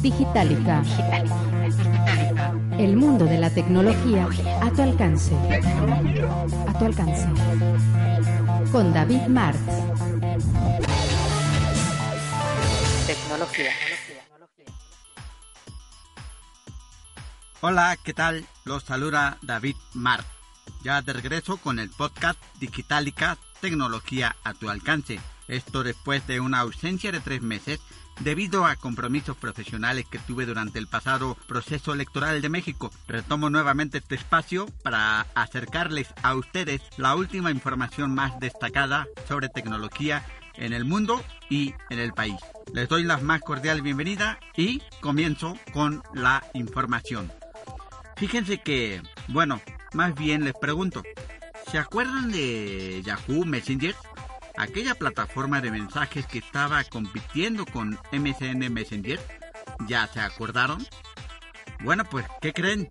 Digitalica. El mundo de la tecnología a tu alcance. A tu alcance. Con David Martz. Tecnología. Hola, ¿qué tal? Los saluda David Martz. Ya de regreso con el podcast Digitalica, tecnología a tu alcance. Esto después de una ausencia de 3 meses debido a compromisos profesionales que tuve durante el pasado proceso electoral de México. Retomo nuevamente este espacio para acercarles a ustedes la última información más destacada sobre tecnología en el mundo y en el país. Les doy la más cordial bienvenida y comienzo con la información. Fíjense que, más bien les pregunto, ¿se acuerdan de Yahoo Messenger? Aquella plataforma de mensajes que estaba compitiendo con MSN Messenger, ¿ya se acordaron? Bueno, pues, ¿qué creen?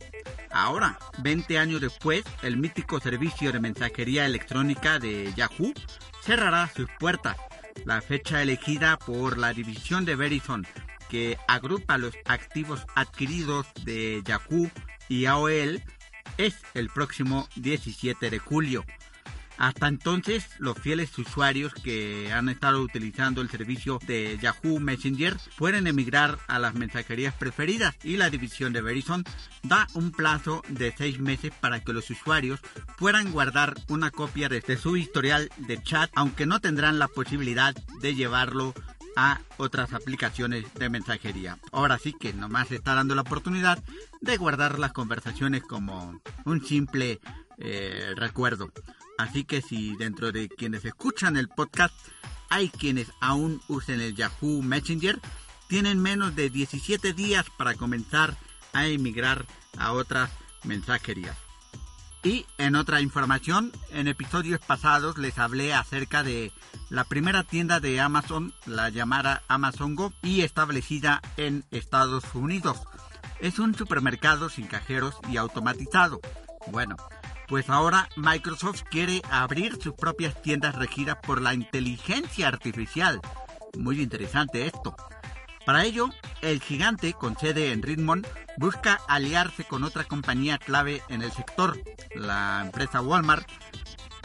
Ahora, 20 años después, el mítico servicio de mensajería electrónica de Yahoo cerrará sus puertas. La fecha elegida por la división de Verizon, que agrupa los activos adquiridos de Yahoo y AOL, es el próximo 17 de julio. Hasta entonces, los fieles usuarios que han estado utilizando el servicio de Yahoo Messenger pueden emigrar a las mensajerías preferidas y la división de Verizon da un plazo de 6 meses para que los usuarios puedan guardar una copia desde su historial de chat, aunque no tendrán la posibilidad de llevarlo a otras aplicaciones de mensajería. Ahora sí que nomás se está dando la oportunidad de guardar las conversaciones como un simple recuerdo. Así que si dentro de quienes escuchan el podcast hay quienes aún usen el Yahoo Messenger, tienen menos de 17 días para comenzar a emigrar a otras mensajerías. Y en otra información, en episodios pasados les hablé acerca de la primera tienda de Amazon, la llamada Amazon Go, y establecida en Estados Unidos. Es un supermercado sin cajeros y automatizado. Pues ahora Microsoft quiere abrir sus propias tiendas regidas por la inteligencia artificial. Muy interesante esto. Para ello, el gigante con sede en Redmond busca aliarse con otra compañía clave en el sector, la empresa Walmart,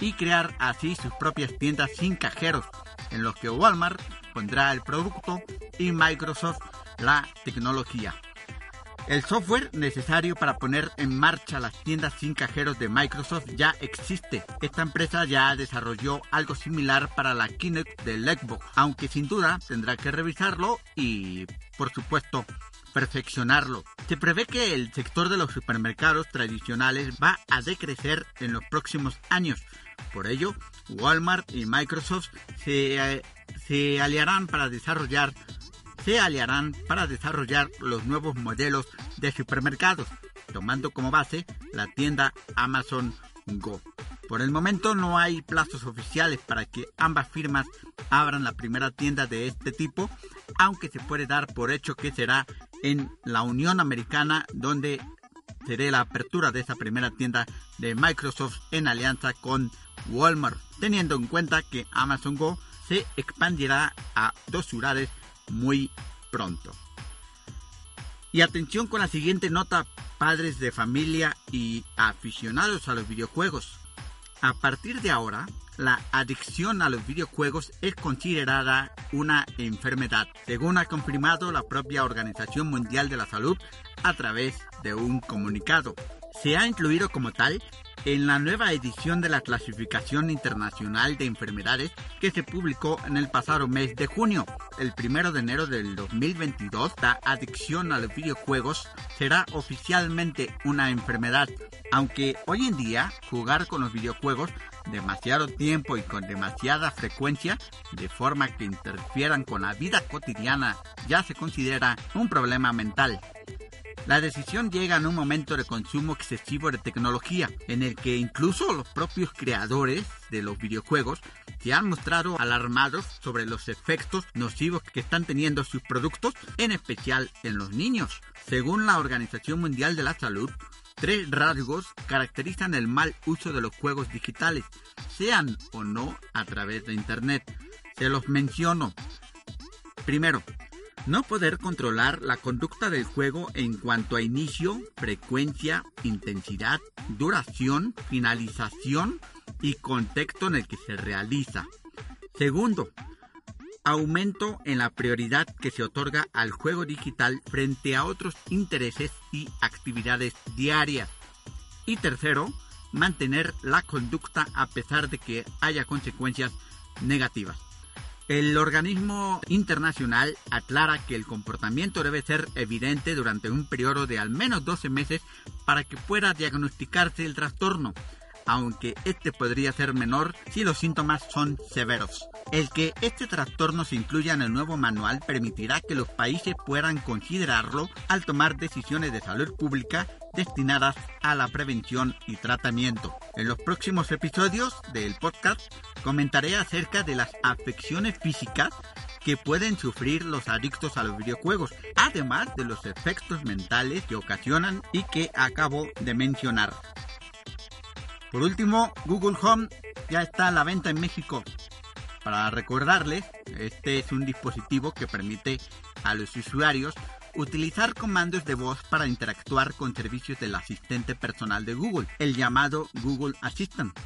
y crear así sus propias tiendas sin cajeros, en los que Walmart pondrá el producto y Microsoft la tecnología. El software necesario para poner en marcha las tiendas sin cajeros de Microsoft ya existe. Esta empresa ya desarrolló algo similar para la Kinect del Xbox, aunque sin duda tendrá que revisarlo y, por supuesto, perfeccionarlo. Se prevé que el sector de los supermercados tradicionales va a decrecer en los próximos años. Por ello, Walmart y Microsoft se aliarán para desarrollar los nuevos modelos de supermercados, tomando como base la tienda Amazon Go. Por el momento no hay plazos oficiales para que ambas firmas abran la primera tienda de este tipo, aunque se puede dar por hecho que será en la Unión Americana donde será la apertura de esa primera tienda de Microsoft en alianza con Walmart, teniendo en cuenta que Amazon Go se expandirá a 2 ciudades muy pronto. Y atención con la siguiente nota, padres de familia y aficionados a los videojuegos. A partir de ahora, la adicción a los videojuegos es considerada una enfermedad, según ha confirmado la propia Organización Mundial de la Salud a través de un comunicado. Se ha incluido como tal en la nueva edición de la Clasificación Internacional de Enfermedades que se publicó en el pasado mes de junio. El 1 de enero del 2022, la adicción a los videojuegos será oficialmente una enfermedad. Aunque hoy en día jugar con los videojuegos demasiado tiempo y con demasiada frecuencia, de forma que interfieran con la vida cotidiana, ya se considera un problema mental. La decisión llega en un momento de consumo excesivo de tecnología, en el que incluso los propios creadores de los videojuegos se han mostrado alarmados sobre los efectos nocivos que están teniendo sus productos, en especial en los niños. Según la Organización Mundial de la Salud, 3 rasgos caracterizan el mal uso de los juegos digitales, sean o no a través de Internet. Se los menciono. Primero, no poder controlar la conducta del juego en cuanto a inicio, frecuencia, intensidad, duración, finalización y contexto en el que se realiza. Segundo, aumento en la prioridad que se otorga al juego digital frente a otros intereses y actividades diarias. Y tercero, mantener la conducta a pesar de que haya consecuencias negativas. El organismo internacional aclara que el comportamiento debe ser evidente durante un periodo de al menos 12 meses para que pueda diagnosticarse el trastorno, aunque este podría ser menor si los síntomas son severos. El que este trastorno se incluya en el nuevo manual permitirá que los países puedan considerarlo al tomar decisiones de salud pública destinadas a la prevención y tratamiento. En los próximos episodios del podcast comentaré acerca de las afecciones físicas que pueden sufrir los adictos a los videojuegos, además de los efectos mentales que ocasionan y que acabo de mencionar. Por último, Google Home ya está a la venta en México. Para recordarles, este es un dispositivo que permite a los usuarios utilizar comandos de voz para interactuar con servicios del asistente personal de Google, el llamado Google Assistant.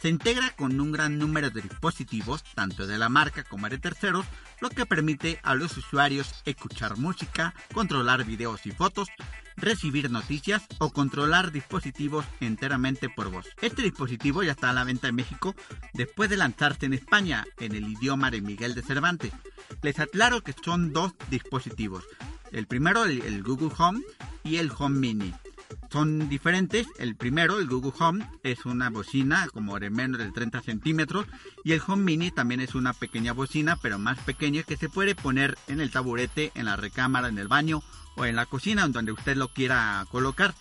Se integra con un gran número de dispositivos, tanto de la marca como de terceros, lo que permite a los usuarios escuchar música, controlar videos y fotos, recibir noticias o controlar dispositivos enteramente por voz. Este dispositivo ya está a la venta en México después de lanzarse en España en el idioma de Miguel de Cervantes. Les aclaro que son dos dispositivos. El primero, el Google Home, y el Home Mini. Son diferentes. El primero, el Google Home, es una bocina como de menos de 30 centímetros, y el Home Mini también es una pequeña bocina, pero más pequeña, que se puede poner en el taburete, en la recámara, en el baño o en la cocina, donde usted lo quiera colocar.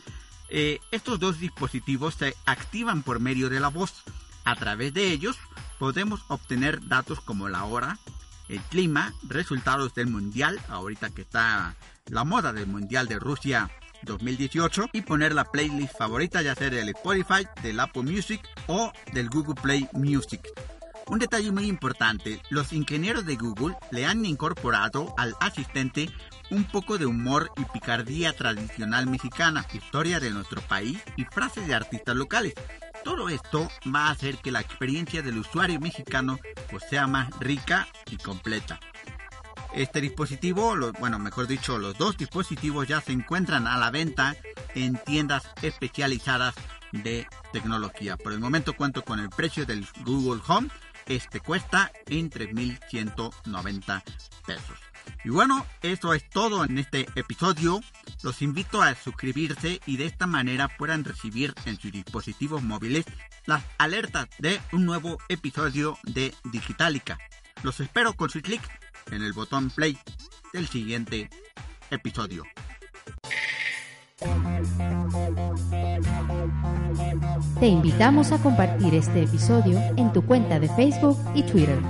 Estos dos dispositivos se activan por medio de la voz. A través de ellos podemos obtener datos como la hora, el clima, resultados del mundial, ahorita que está la moda del mundial de Rusia 2018, y poner la playlist favorita, ya sea del Spotify, del Apple Music o del Google Play Music. Un detalle muy importante: los ingenieros de Google le han incorporado al asistente un poco de humor y picardía tradicional mexicana, historia de nuestro país y frases de artistas locales. Todo esto va a hacer que la experiencia del usuario mexicano sea más rica y completa. Este dispositivo, los dos dispositivos ya se encuentran a la venta en tiendas especializadas de tecnología. Por el momento cuento con el precio del Google Home. Este cuesta en $3,190 pesos. Y bueno, eso es todo en este episodio. Los invito a suscribirse y de esta manera puedan recibir en sus dispositivos móviles las alertas de un nuevo episodio de Digitalica. Los espero con su clic en el botón play del siguiente episodio. Te invitamos a compartir este episodio en tu cuenta de Facebook y Twitter.